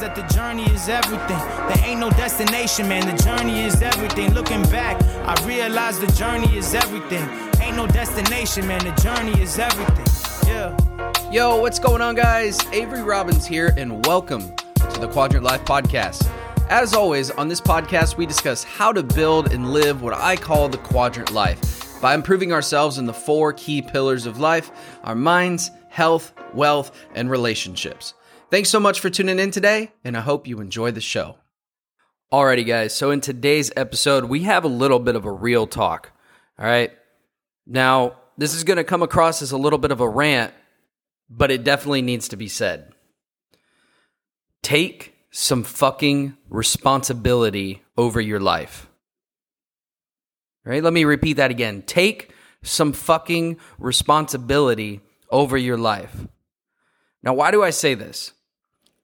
realize that the journey is everything. There ain't no destination, man. The journey is everything. Looking back, I realized the journey is everything. Ain't no destination, man. The journey is everything. Yeah. Yo, what's going on, guys? Avery Robbins here, and welcome to the Quadrant Life Podcast. As always, on this podcast, we discuss how to build and live what I call the quadrant life by improving ourselves in the four key pillars of life: our minds, health, wealth, and relationships. Thanks so much for tuning in today, and I hope you enjoy the show. Alrighty, guys, so in today's episode, we have a little bit of a real talk, all right? Now, this is going to come across as a little bit of a rant, but it definitely needs to be said. Take some fucking responsibility over your life. Right? Let me repeat that again. Take some fucking responsibility over your life. Now, why do I say this?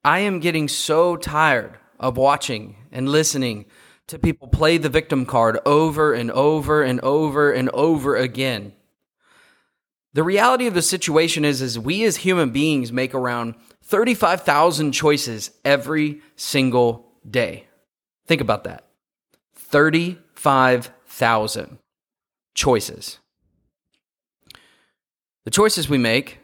I am getting so tired of watching and listening to people play the victim card over and over and over and over again. The reality of the situation is we as human beings make around 35,000 choices every single day. Think about that. 35,000 choices. The choices we make,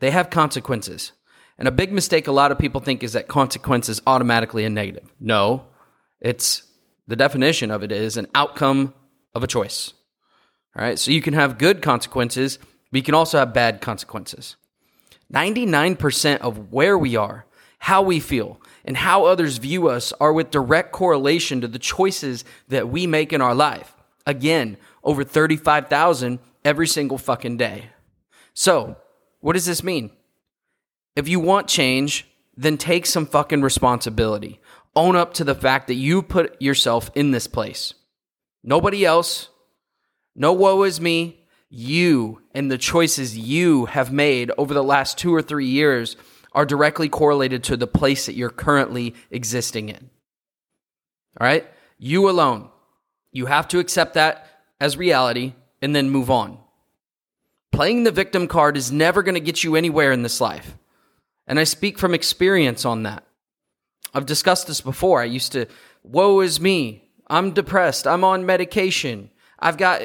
they have consequences. And a big mistake a lot of people think is that consequence is automatically a negative. No, it's the definition of it is an outcome of a choice. All right, so you can have good consequences, but you can also have bad consequences. 99% of where we are, how we feel, and how others view us are with direct correlation to the choices that we make in our life. Again, over 35,000 every single fucking day. So, what does this mean? If you want change, then take some fucking responsibility. Own up to the fact that you put yourself in this place. Nobody else. No woe is me. You and the choices you have made over the last 2 or 3 years are directly correlated to the place that you're currently existing in. All right? You alone. You have to accept that as reality and then move on. Playing the victim card is never going to get you anywhere in this life. And I speak from experience on that. I've discussed this before. I used to, woe is me. I'm depressed. I'm on medication. I've got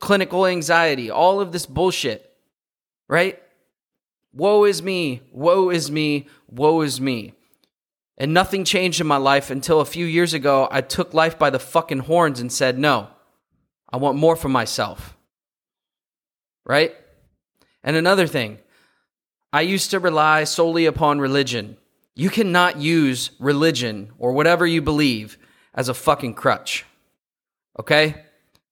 clinical anxiety, all of this bullshit, right? Woe is me, woe is me, woe is me. And nothing changed in my life until a few years ago, I took life by the fucking horns and said, no, I want more for myself, right? And another thing, I used to rely solely upon religion. You cannot use religion or whatever you believe as a fucking crutch, okay?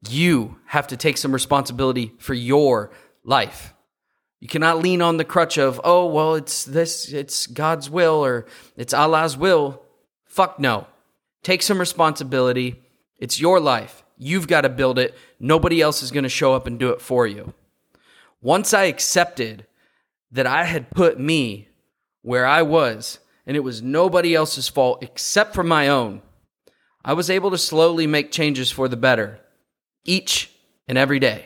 You have to take some responsibility for your life. You cannot lean on the crutch of, oh, well, it's this, it's God's will or it's Allah's will. Fuck no. Take some responsibility. It's your life. You've got to build it. Nobody else is going to show up and do it for you. Once I accepted that I had put me where I was and it was nobody else's fault except for my own, I was able to slowly make changes for the better. Each and every day.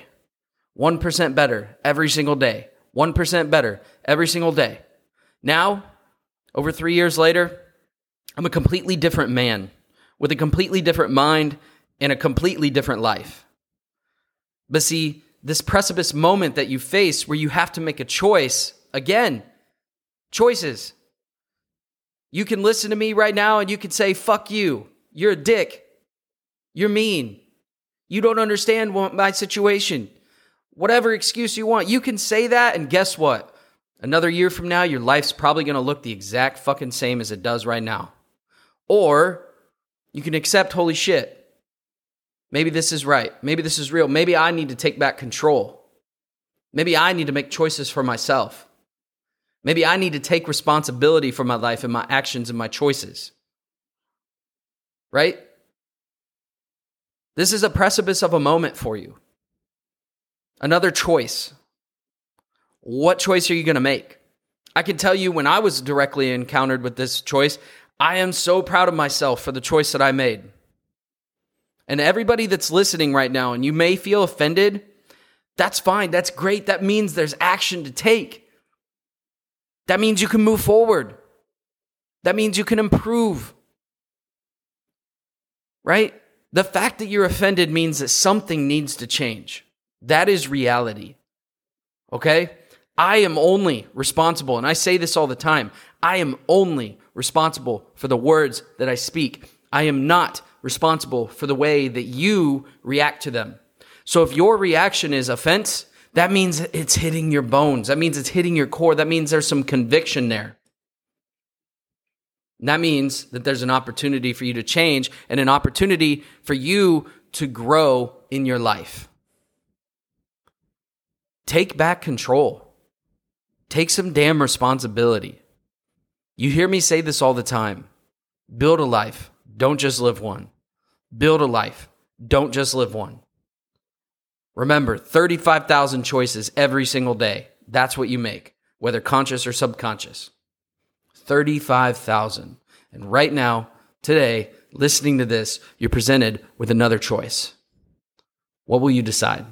1% better every single day. 1% better every single day. Now, over 3 years later, I'm a completely different man with a completely different mind and a completely different life. But see, this precipice moment that you face where you have to make a choice, again, choices. You can listen to me right now and you can say, fuck you. You're a dick. You're mean. You don't understand my situation. Whatever excuse you want, you can say that, and guess what? Another year from now, your life's probably going to look the exact fucking same as it does right now. Or you can accept, holy shit, maybe this is right. Maybe this is real. Maybe I need to take back control. Maybe I need to make choices for myself. Maybe I need to take responsibility for my life and my actions and my choices. Right? This is a precipice of a moment for you. Another choice. What choice are you going to make? I can tell you when I was directly encountered with this choice, I am so proud of myself for the choice that I made. And everybody that's listening right now, and you may feel offended, that's fine. That's great. That means there's action to take. That means you can move forward. That means you can improve, right? The fact that you're offended means that something needs to change. That is reality, okay? I am only responsible, and I say this all the time, I am only responsible for the words that I speak. I am not responsible for the way that you react to them. So if your reaction is offense, that means it's hitting your bones. That means it's hitting your core. That means there's some conviction there. And that means that there's an opportunity for you to change and an opportunity for you to grow in your life. Take back control. Take some damn responsibility. You hear me say this all the time. Build a life. Don't just live one. Build a life. Don't just live one. Remember, 35,000 choices every single day. That's what you make, whether conscious or subconscious. 35,000. And right now, today, listening to this, you're presented with another choice. What will you decide?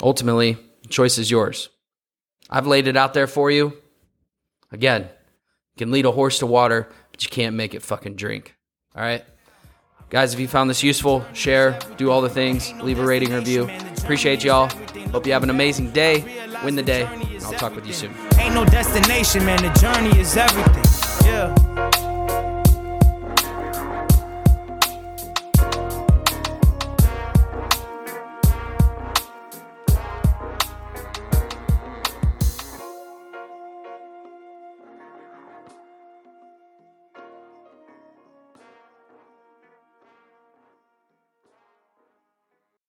Ultimately, the choice is yours. I've laid it out there for you. Again, you can lead a horse to water, but you can't make it fucking drink. All right? Guys, if you found this useful, share, do all the things, leave a rating, review. Appreciate y'all. Hope you have an amazing day. Win the day. And I'll talk with you soon. Ain't no destination, man. The journey is everything. Yeah.